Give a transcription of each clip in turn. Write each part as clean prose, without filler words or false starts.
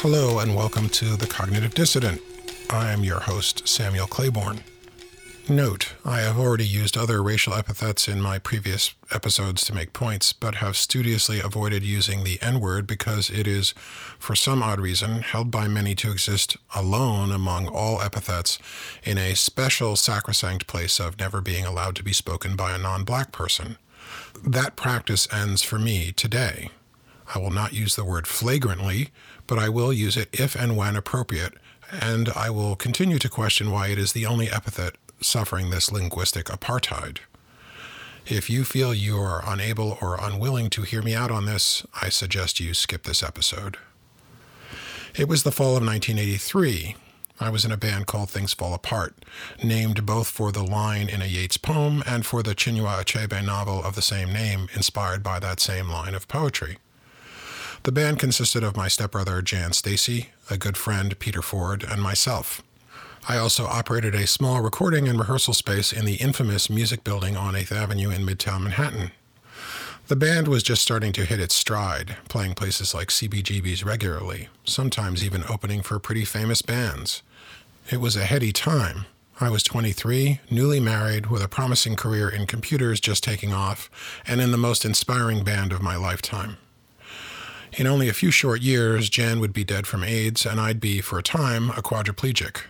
Hello and welcome to The Cognitive Dissident. I am your host, Samuel Claiborne. Note, I have already used other racial epithets in my previous episodes to make points, but have studiously avoided using the N-word because it is, for some odd reason, held by many to exist alone among all epithets in a special sacrosanct place of never being allowed to be spoken by a non-black person. That practice ends for me today. I will not use the word flagrantly, but I will use it if and when appropriate, and I will continue to question why it is the only epithet suffering this linguistic apartheid. If you feel you are unable or unwilling to hear me out on this, I suggest you skip this episode. It was the fall of 1983. I was in a band called Things Fall Apart, named both for the line in a Yeats poem and for the Chinua Achebe novel of the same name, inspired by that same line of poetry. The band consisted of my stepbrother Jan Stacy, a good friend Peter Ford, and myself. I also operated a small recording and rehearsal space in the infamous music building on 8th Avenue in Midtown Manhattan. The band was just starting to hit its stride, playing places like CBGB's regularly, sometimes even opening for pretty famous bands. It was a heady time. I was 23, newly married, with a promising career in computers just taking off, and in the most inspiring band of my lifetime. In only a few short years, Jan would be dead from AIDS, and I'd be, for a time, a quadriplegic.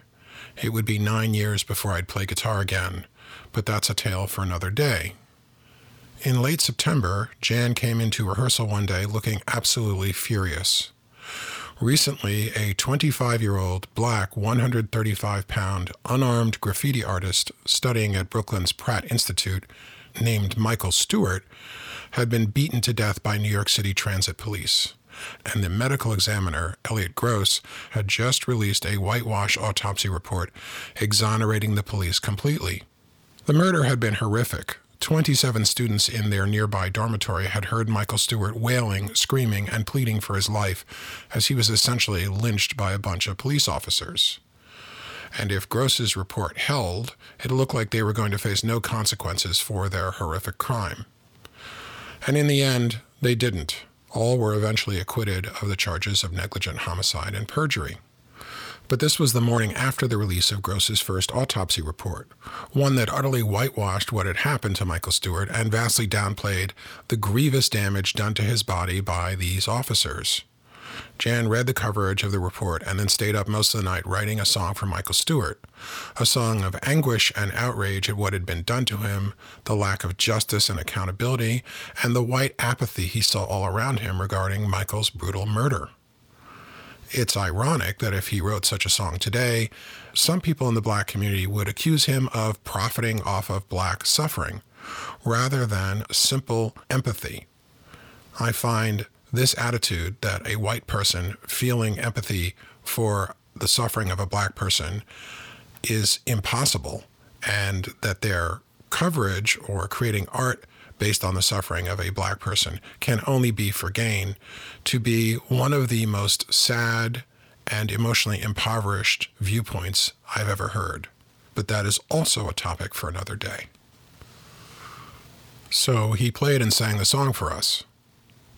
It would be 9 years before I'd play guitar again, but that's a tale for another day. In late September, Jan came into rehearsal one day looking absolutely furious. Recently, a 25-year-old, black, 135-pound, unarmed graffiti artist studying at Brooklyn's Pratt Institute, named Michael Stewart, had been beaten to death by New York City Transit Police. And the medical examiner, Elliot Gross, had just released a whitewash autopsy report exonerating the police completely. The murder had been horrific. 27 students in their nearby dormitory had heard Michael Stewart wailing, screaming, and pleading for his life, as he was essentially lynched by a bunch of police officers. And if Gross's report held, it looked like they were going to face no consequences for their horrific crime. And in the end, they didn't. All were eventually acquitted of the charges of negligent homicide and perjury. But this was the morning after the release of Gross's first autopsy report, one that utterly whitewashed what had happened to Michael Stewart and vastly downplayed the grievous damage done to his body by these officers. Jan read the coverage of the report and then stayed up most of the night writing a song for Michael Stewart, a song of anguish and outrage at what had been done to him, the lack of justice and accountability, and the white apathy he saw all around him regarding Michael's brutal murder. It's ironic that if he wrote such a song today, some people in the black community would accuse him of profiting off of black suffering, rather than simple empathy. I find this attitude that a white person feeling empathy for the suffering of a black person is impossible, and that their coverage or creating art based on the suffering of a black person can only be for gain, to be one of the most sad and emotionally impoverished viewpoints I've ever heard. But that is also a topic for another day. So he played and sang the song for us.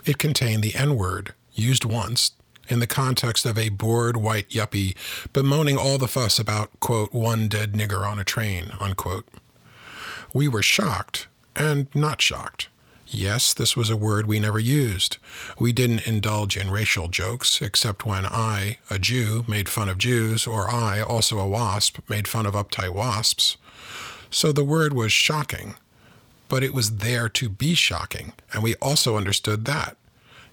It contained the N-word, used once, in the context of a bored white yuppie bemoaning all the fuss about, quote, one dead nigger on a train, unquote. We were shocked, and not shocked. Yes, this was a word we never used. We didn't indulge in racial jokes, except when I, a Jew, made fun of Jews, or I, also a WASP, made fun of uptight WASPs. So the word was shocking. But it was there to be shocking, and we also understood that.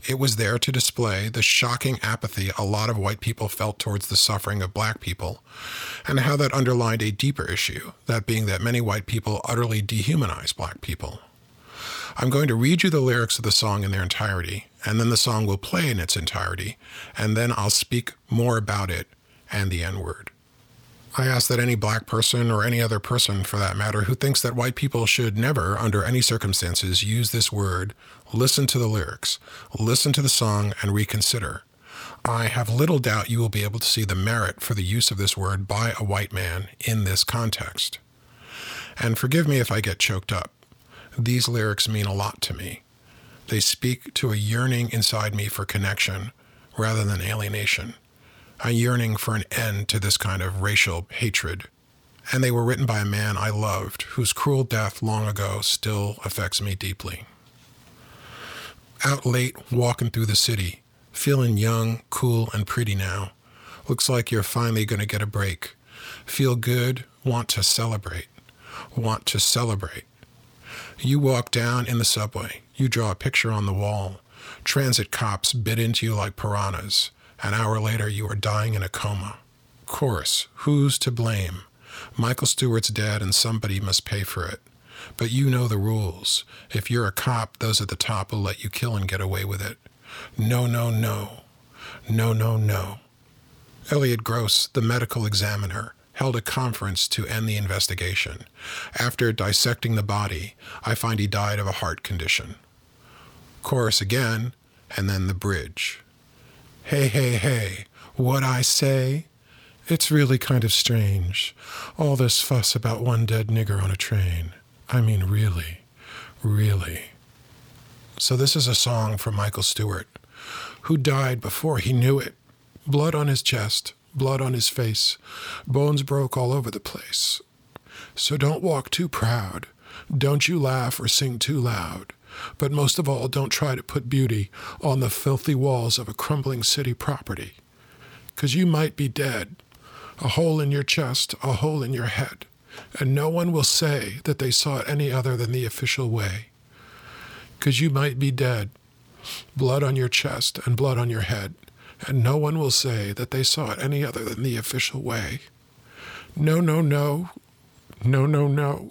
It was there to display the shocking apathy a lot of white people felt towards the suffering of black people, and how that underlined a deeper issue, that being that many white people utterly dehumanize black people. I'm going to read you the lyrics of the song in their entirety, and then the song will play in its entirety, and then I'll speak more about it and the N-word. I ask that any black person, or any other person for that matter, who thinks that white people should never, under any circumstances, use this word, listen to the lyrics, listen to the song, and reconsider. I have little doubt you will be able to see the merit for the use of this word by a white man in this context. And forgive me if I get choked up. These lyrics mean a lot to me. They speak to a yearning inside me for connection, rather than alienation, a yearning for an end to this kind of racial hatred. And they were written by a man I loved, whose cruel death long ago still affects me deeply. Out late, walking through the city, feeling young, cool, and pretty now. Looks like you're finally going to get a break. Feel good, want to celebrate. Want to celebrate. You walk down in the subway. You draw a picture on the wall. Transit cops bit into you like piranhas. An hour later, you are dying in a coma. Chorus, who's to blame? Michael Stewart's dead and somebody must pay for it. But you know the rules. If you're a cop, those at the top will let you kill and get away with it. No, no, no. No, no, no. Elliot Gross, the medical examiner, held a conference to end the investigation. After dissecting the body, I find he died of a heart condition. Chorus again, and then the bridge. Hey, hey, hey, what I say? It's really kind of strange. All this fuss about one dead nigger on a train. I mean, really, really. So this is a song from Michael Stewart, who died before he knew it. Blood on his chest, blood on his face, bones broke all over the place. So don't walk too proud. Don't you laugh or sing too loud. But most of all, don't try to put beauty on the filthy walls of a crumbling city property. 'Cause you might be dead. A hole in your chest, a hole in your head. And no one will say that they saw it any other than the official way. 'Cause you might be dead. Blood on your chest and blood on your head. And no one will say that they saw it any other than the official way. No, no, no. No, no, no.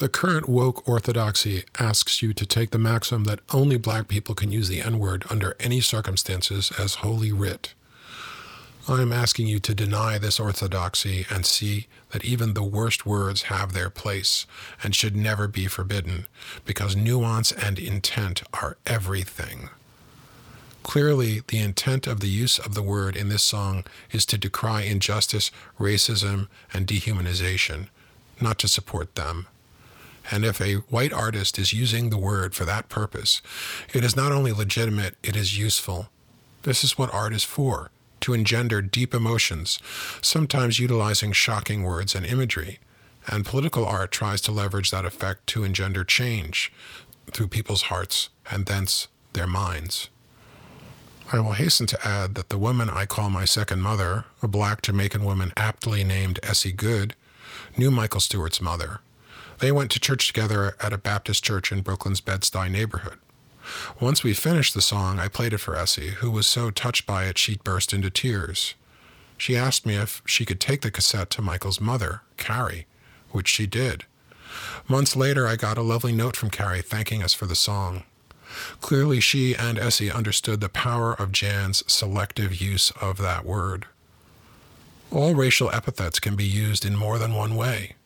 The current woke orthodoxy asks you to take the maxim that only black people can use the N-word under any circumstances as holy writ. I am asking you to deny this orthodoxy and see that even the worst words have their place and should never be forbidden, because nuance and intent are everything. Clearly, the intent of the use of the word in this song is to decry injustice, racism, and dehumanization, not to support them. And if a white artist is using the word for that purpose, it is not only legitimate, it is useful. This is what art is for, to engender deep emotions, sometimes utilizing shocking words and imagery. And political art tries to leverage that effect to engender change through people's hearts and thence their minds. I will hasten to add that the woman I call my second mother, a black Jamaican woman aptly named Essie Good, knew Michael Stewart's mother. They went to church together at a Baptist church in Brooklyn's Bed-Stuy neighborhood. Once we finished the song, I played it for Essie, who was so touched by it she burst into tears. She asked me if she could take the cassette to Michael's mother, Carrie, which she did. Months later, I got a lovely note from Carrie thanking us for the song. Clearly, she and Essie understood the power of Jan's selective use of that word. All racial epithets can be used in more than one way.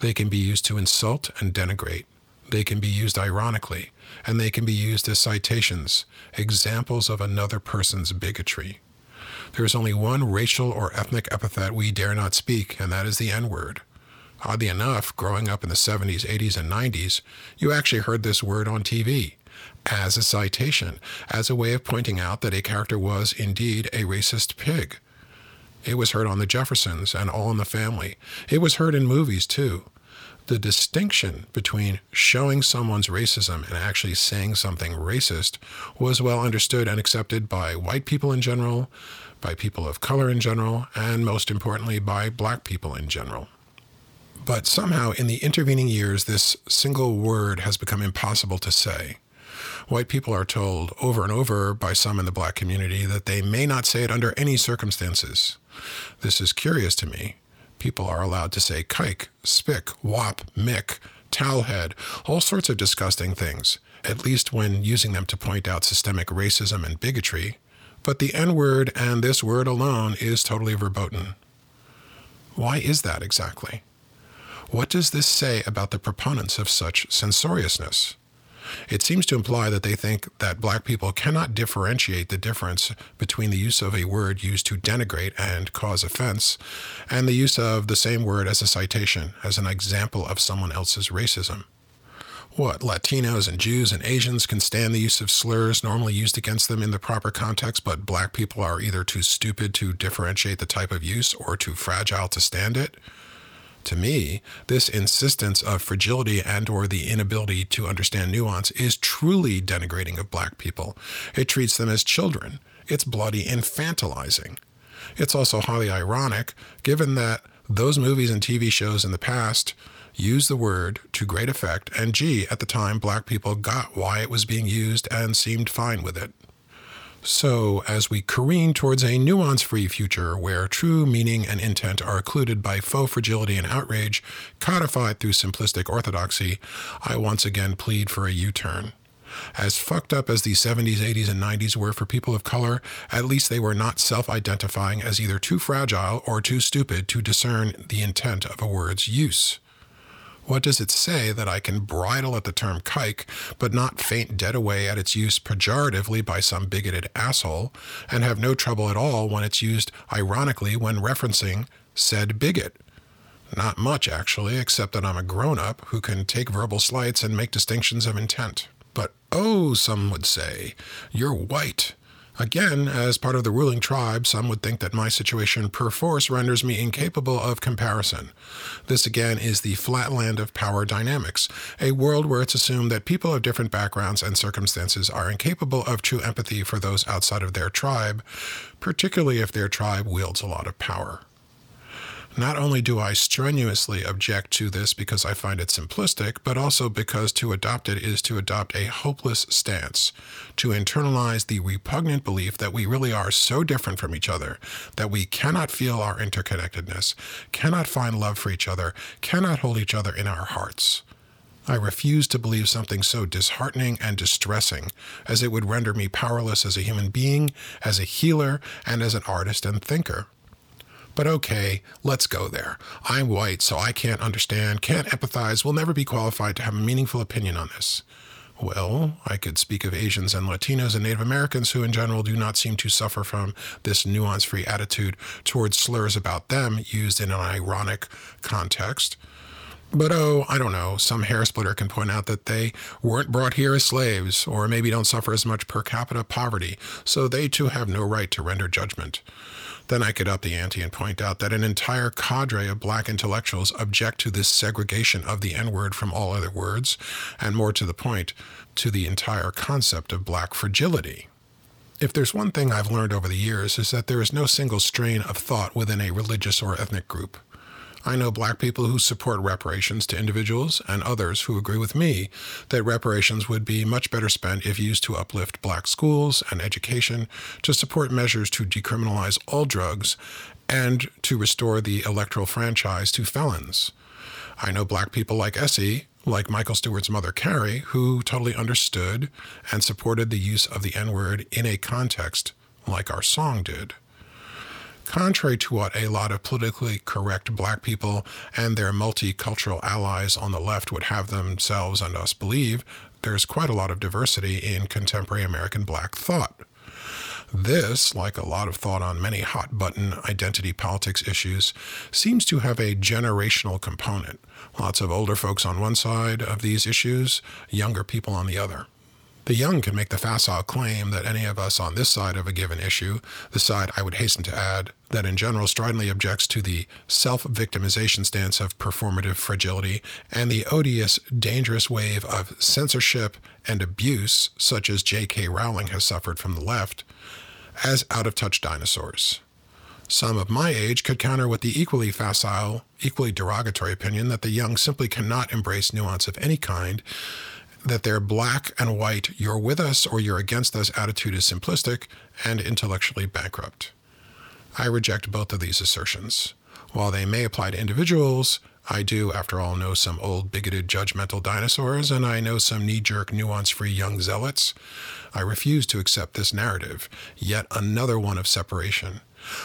They can be used to insult and denigrate. They can be used ironically, and they can be used as citations, examples of another person's bigotry. There is only one racial or ethnic epithet we dare not speak, and that is the N-word. Oddly enough, growing up in the 70s, 80s, and 90s, you actually heard this word on TV as a citation, as a way of pointing out that a character was, indeed, a racist pig. It was heard on The Jeffersons and All in the Family. It was heard in movies, too. The distinction between showing someone's racism and actually saying something racist was well understood and accepted by white people in general, by people of color in general, and most importantly, by black people in general. But somehow, in the intervening years, this single word has become impossible to say. White people are told over and over by some in the black community that they may not say it under any circumstances. This is curious to me. People are allowed to say kike, spick, wop, mick, towelhead, all sorts of disgusting things, at least when using them to point out systemic racism and bigotry. But the N-word and this word alone is totally verboten. Why is that exactly? What does this say about the proponents of such censoriousness? It seems to imply that they think that black people cannot differentiate the difference between the use of a word used to denigrate and cause offense and the use of the same word as a citation, as an example of someone else's racism. What, Latinos and Jews and Asians can stand the use of slurs normally used against them in the proper context, but black people are either too stupid to differentiate the type of use or too fragile to stand it? To me, this insistence of fragility and/or the inability to understand nuance is truly denigrating of black people. It treats them as children. It's bloody infantilizing. It's also highly ironic, given that those movies and TV shows in the past used the word to great effect, and gee, at the time, black people got why it was being used and seemed fine with it. So, as we careen towards a nuance-free future where true meaning and intent are occluded by faux fragility and outrage, codified through simplistic orthodoxy, I once again plead for a U-turn. As fucked up as the 70s, 80s, and 90s were for people of color, at least they were not self-identifying as either too fragile or too stupid to discern the intent of a word's use. What does it say that I can bridle at the term kike, but not faint dead away at its use pejoratively by some bigoted asshole, and have no trouble at all when it's used ironically when referencing said bigot? Not much, actually, except that I'm a grown-up who can take verbal slights and make distinctions of intent. But oh, some would say, you're white. Again, as part of the ruling tribe, some would think that my situation perforce renders me incapable of comparison. This again is the flatland of power dynamics, a world where it's assumed that people of different backgrounds and circumstances are incapable of true empathy for those outside of their tribe, particularly if their tribe wields a lot of power. Not only do I strenuously object to this because I find it simplistic, but also because to adopt it is to adopt a hopeless stance, to internalize the repugnant belief that we really are so different from each other, that we cannot feel our interconnectedness, cannot find love for each other, cannot hold each other in our hearts. I refuse to believe something so disheartening and distressing, as it would render me powerless as a human being, as a healer, and as an artist and thinker. But okay, let's go there. I'm white, so I can't understand, can't empathize, will never be qualified to have a meaningful opinion on this. Well, I could speak of Asians and Latinos and Native Americans who in general do not seem to suffer from this nuance-free attitude towards slurs about them used in an ironic context. But oh, I don't know, some hair splitter can point out that they weren't brought here as slaves, or maybe don't suffer as much per capita poverty, so they too have no right to render judgment. Then I could up the ante and point out that an entire cadre of black intellectuals object to this segregation of the N-word from all other words, and more to the point, to the entire concept of black fragility. If there's one thing I've learned over the years is that there is no single strain of thought within a religious or ethnic group. I know black people who support reparations to individuals and others who agree with me that reparations would be much better spent if used to uplift black schools and education, to support measures to decriminalize all drugs, and to restore the electoral franchise to felons. I know black people like Essie, like Michael Stewart's mother Carrie, who totally understood and supported the use of the N-word in a context like our song did. Contrary to what a lot of politically correct black people and their multicultural allies on the left would have themselves and us believe, there's quite a lot of diversity in contemporary American black thought. This, like a lot of thought on many hot-button identity politics issues, seems to have a generational component. Lots of older folks on one side of these issues, younger people on the other. The young can make the facile claim that any of us on this side of a given issue, the side I would hasten to add, that in general stridently objects to the self-victimization stance of performative fragility and the odious, dangerous wave of censorship and abuse, such as J.K. Rowling has suffered from the left, as out-of-touch dinosaurs. Some of my age could counter with the equally facile, equally derogatory opinion that the young simply cannot embrace nuance of any kind, that their black and white, you're with us or you're against us attitude is simplistic and intellectually bankrupt. I reject both of these assertions. While they may apply to individuals, I do, after all, know some old bigoted judgmental dinosaurs, and I know some knee-jerk, nuance-free young zealots. I refuse to accept this narrative, yet another one of separation.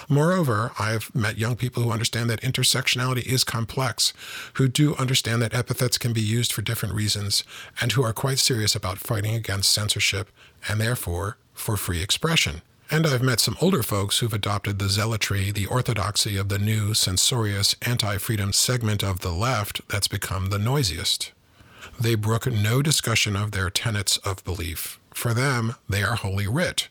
Moreover, I've met young people who understand that intersectionality is complex, who do understand that epithets can be used for different reasons, and who are quite serious about fighting against censorship, and therefore, for free expression. And I've met some older folks who've adopted the zealotry, the orthodoxy of the new, censorious, anti-freedom segment of the left that's become the noisiest. They brook no discussion of their tenets of belief. For them, they are holy writ.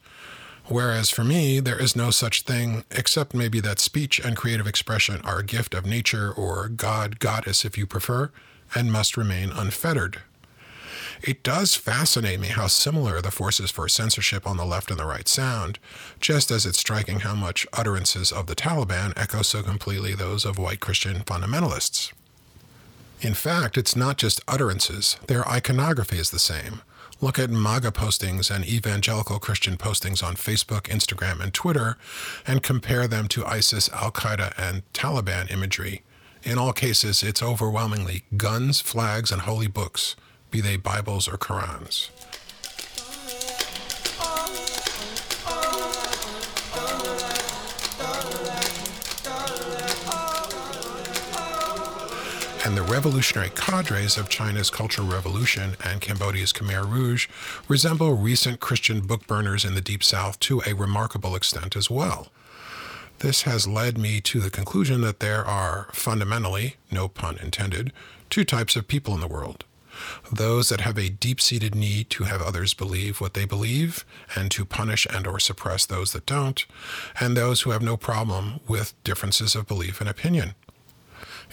Whereas for me, there is no such thing, except maybe that speech and creative expression are a gift of nature or God, goddess if you prefer, and must remain unfettered. It does fascinate me how similar the forces for censorship on the left and the right sound, just as it's striking how much utterances of the Taliban echo so completely those of white Christian fundamentalists. In fact, it's not just utterances, their iconography is the same. Look at MAGA postings and evangelical Christian postings on Facebook, Instagram, and Twitter, and compare them to ISIS, Al-Qaeda, and Taliban imagery. In all cases, it's overwhelmingly guns, flags, and holy books, be they Bibles or Qurans. And the revolutionary cadres of China's Cultural Revolution and Cambodia's Khmer Rouge resemble recent Christian book burners in the Deep South to a remarkable extent as well. This has led me to the conclusion that there are, fundamentally, no pun intended, two types of people in the world. Those that have a deep-seated need to have others believe what they believe and to punish and or suppress those that don't, and those who have no problem with differences of belief and opinion.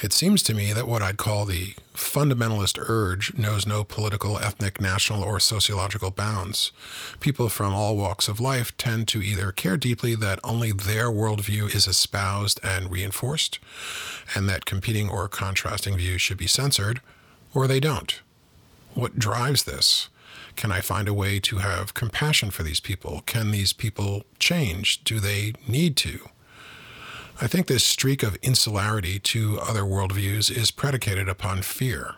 It seems to me that what I'd call the fundamentalist urge knows no political, ethnic, national, or sociological bounds. People from all walks of life tend to either care deeply that only their worldview is espoused and reinforced, and that competing or contrasting views should be censored, or they don't. What drives this? Can I find a way to have compassion for these people? Can these people change? Do they need to? I think this streak of insularity to other worldviews is predicated upon fear.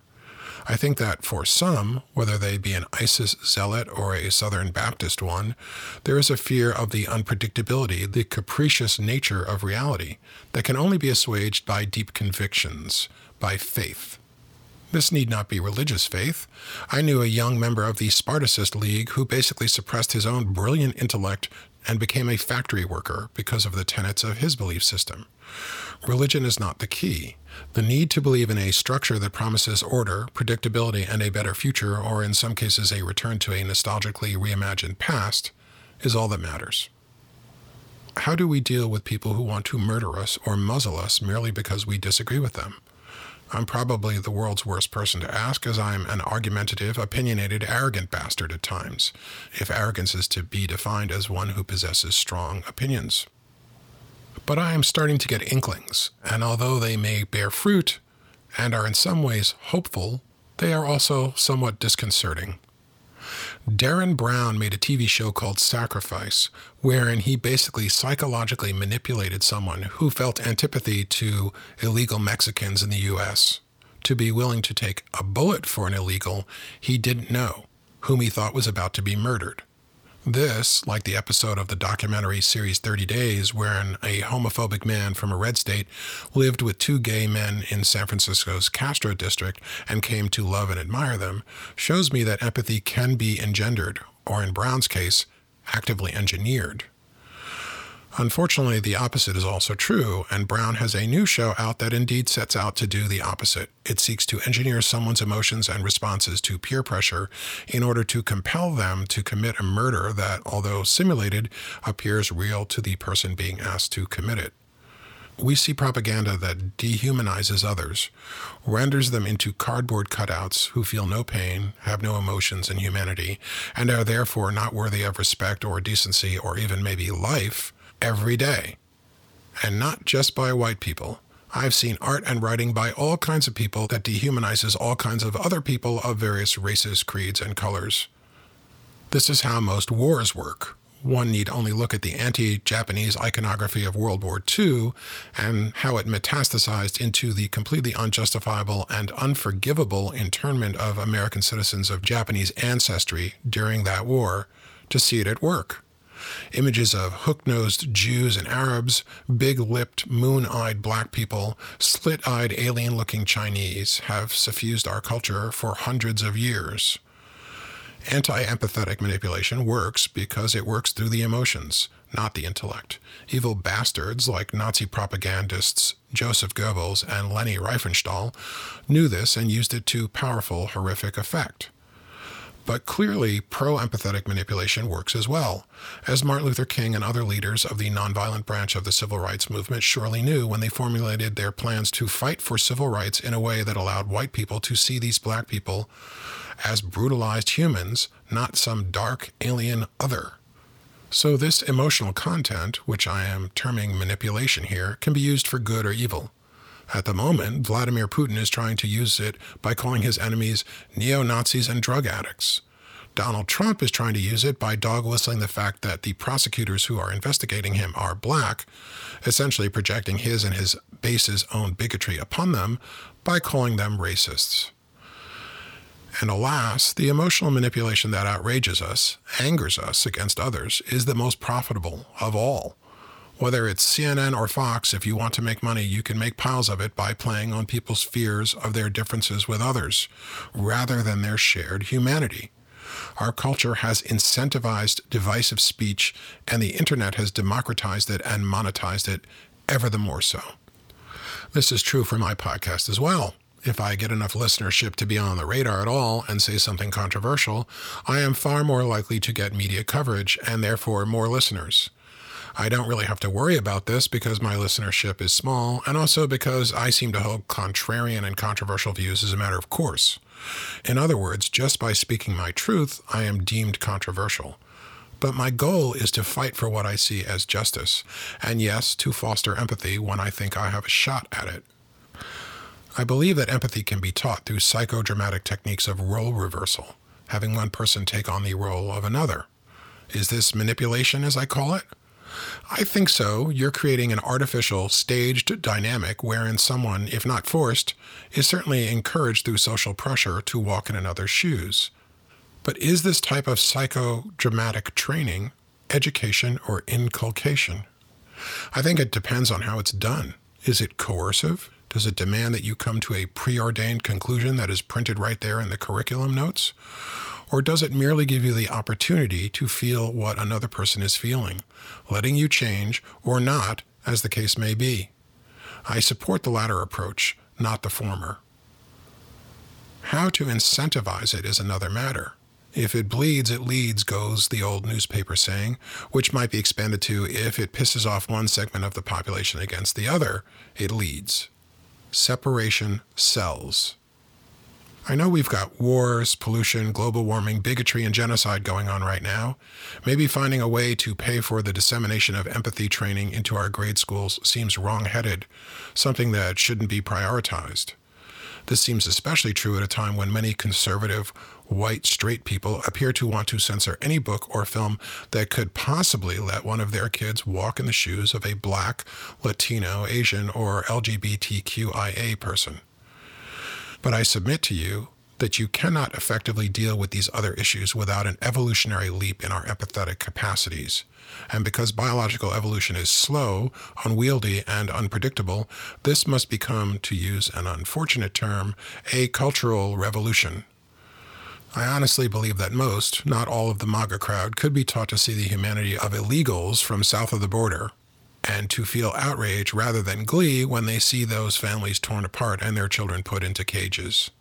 I think that for some, whether they be an ISIS zealot or a Southern Baptist one, there is a fear of the unpredictability, the capricious nature of reality that can only be assuaged by deep convictions, by faith. This need not be religious faith. I knew a young member of the Spartacist League who basically suppressed his own brilliant intellect and became a factory worker because of the tenets of his belief system. Religion is not the key. The need to believe in a structure that promises order, predictability, and a better future, or in some cases a return to a nostalgically reimagined past, is all that matters. How do we deal with people who want to murder us or muzzle us merely because we disagree with them? I'm probably the world's worst person to ask, as I'm an argumentative, opinionated, arrogant bastard at times, if arrogance is to be defined as one who possesses strong opinions. But I am starting to get inklings, and although they may bear fruit and are in some ways hopeful, they are also somewhat disconcerting. Darren Brown made a TV show called Sacrifice, wherein he basically psychologically manipulated someone who felt antipathy to illegal Mexicans in the U.S. to be willing to take a bullet for an illegal he didn't know, whom he thought was about to be murdered. This, like the episode of the documentary series 30 Days, wherein a homophobic man from a red state lived with two gay men in San Francisco's Castro district and came to love and admire them, shows me that empathy can be engendered, or in Brown's case, actively engineered. Unfortunately, the opposite is also true, and Brown has a new show out that indeed sets out to do the opposite. It seeks to engineer someone's emotions and responses to peer pressure in order to compel them to commit a murder that, although simulated, appears real to the person being asked to commit it. We see propaganda that dehumanizes others, renders them into cardboard cutouts who feel no pain, have no emotions and humanity, and are therefore not worthy of respect or decency or even maybe life every day. And not just by white people. I've seen art and writing by all kinds of people that dehumanizes all kinds of other people of various races, creeds, and colors. This is how most wars work. One need only look at the anti-Japanese iconography of World War II and how it metastasized into the completely unjustifiable and unforgivable internment of American citizens of Japanese ancestry during that war to see it at work. Images of hook-nosed Jews and Arabs, big-lipped, moon-eyed black people, slit-eyed alien-looking Chinese have suffused our culture for hundreds of years. Anti-empathetic manipulation works because it works through the emotions, not the intellect. Evil bastards like Nazi propagandists Joseph Goebbels and Leni Riefenstahl knew this and used it to powerful, horrific effect. But clearly, pro-empathetic manipulation works as well, as Martin Luther King and other leaders of the nonviolent branch of the civil rights movement surely knew when they formulated their plans to fight for civil rights in a way that allowed white people to see these black people as brutalized humans, not some dark alien other. So this emotional content, which I am terming manipulation here, can be used for good or evil. At the moment, Vladimir Putin is trying to use it by calling his enemies neo-Nazis and drug addicts. Donald Trump is trying to use it by dog-whistling the fact that the prosecutors who are investigating him are black, essentially projecting his and his base's own bigotry upon them by calling them racists. And alas, the emotional manipulation that outrages us, angers us against others, is the most profitable of all. Whether it's CNN or Fox, if you want to make money, you can make piles of it by playing on people's fears of their differences with others, rather than their shared humanity. Our culture has incentivized divisive speech, and the internet has democratized it and monetized it ever the more so. This is true for my podcast as well. If I get enough listenership to be on the radar at all and say something controversial, I am far more likely to get media coverage and therefore more listeners. I don't really have to worry about this because my listenership is small, and also because I seem to hold contrarian and controversial views as a matter of course. In other words, just by speaking my truth, I am deemed controversial. But my goal is to fight for what I see as justice, and yes, to foster empathy when I think I have a shot at it. I believe that empathy can be taught through psychodramatic techniques of role reversal, having one person take on the role of another. Is this manipulation, as I call it? I think so. You're creating an artificial, staged dynamic wherein someone, if not forced, is certainly encouraged through social pressure to walk in another's shoes. But is this type of psychodramatic training education or inculcation? I think it depends on how it's done. Is it coercive? Does it demand that you come to a preordained conclusion that is printed right there in the curriculum notes? Or does it merely give you the opportunity to feel what another person is feeling, letting you change or not, as the case may be? I support the latter approach, not the former. How to incentivize it is another matter. If it bleeds, it leads, goes the old newspaper saying, which might be expanded to, if it pisses off one segment of the population against the other, it leads. Separation sells. I know we've got wars, pollution, global warming, bigotry, and genocide going on right now. Maybe finding a way to pay for the dissemination of empathy training into our grade schools seems wrong-headed, something that shouldn't be prioritized. This seems especially true at a time when many conservative, white, straight people appear to want to censor any book or film that could possibly let one of their kids walk in the shoes of a black, Latino, Asian, or LGBTQIA person. But I submit to you that you cannot effectively deal with these other issues without an evolutionary leap in our empathetic capacities. And because biological evolution is slow, unwieldy, and unpredictable, this must become, to use an unfortunate term, a cultural revolution. I honestly believe that most, not all of the MAGA crowd, could be taught to see the humanity of illegals from south of the border, and to feel outrage rather than glee when they see those families torn apart and their children put into cages.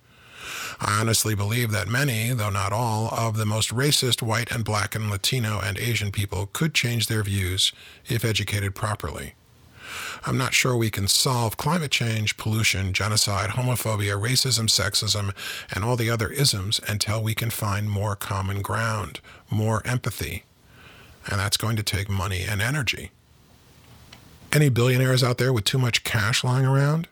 I honestly believe that many, though not all, of the most racist white and black and Latino and Asian people could change their views if educated properly. I'm not sure we can solve climate change, pollution, genocide, homophobia, racism, sexism, and all the other isms until we can find more common ground, more empathy. And that's going to take money and energy. Any billionaires out there with too much cash lying around?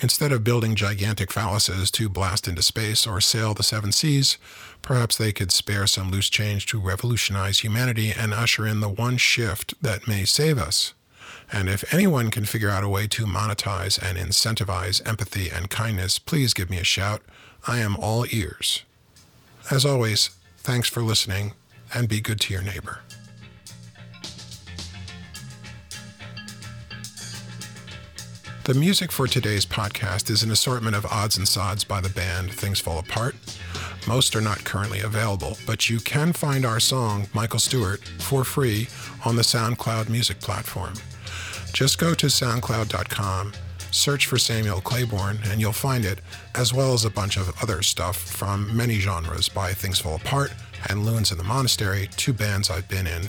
Instead of building gigantic phalluses to blast into space or sail the seven seas, perhaps they could spare some loose change to revolutionize humanity and usher in the one shift that may save us. And if anyone can figure out a way to monetize and incentivize empathy and kindness, please give me a shout. I am all ears. As always, thanks for listening, and be good to your neighbor. The music for today's podcast is an assortment of odds and sods by the band Things Fall Apart. Most are not currently available, but you can find our song, Michael Stewart, for free on the SoundCloud music platform. Just go to soundcloud.com, search for Samuel Claiborne, and you'll find it, as well as a bunch of other stuff from many genres by Things Fall Apart and Loons in the Monastery, two bands I've been in,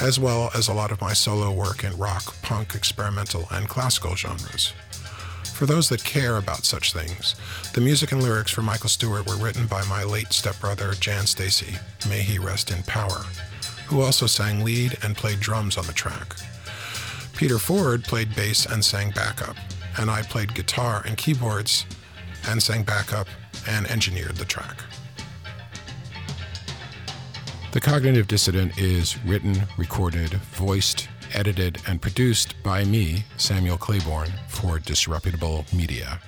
as well as a lot of my solo work in rock, punk, experimental, and classical genres. For those that care about such things, the music and lyrics for Michael Stewart were written by my late stepbrother, Jan Stacy, may he rest in power, who also sang lead and played drums on the track. Peter Ford played bass and sang backup, and I played guitar and keyboards and sang backup and engineered the track. The Cognitive Dissident is written, recorded, voiced, edited, and produced by me, Samuel Claiborne, for Disreputable Media.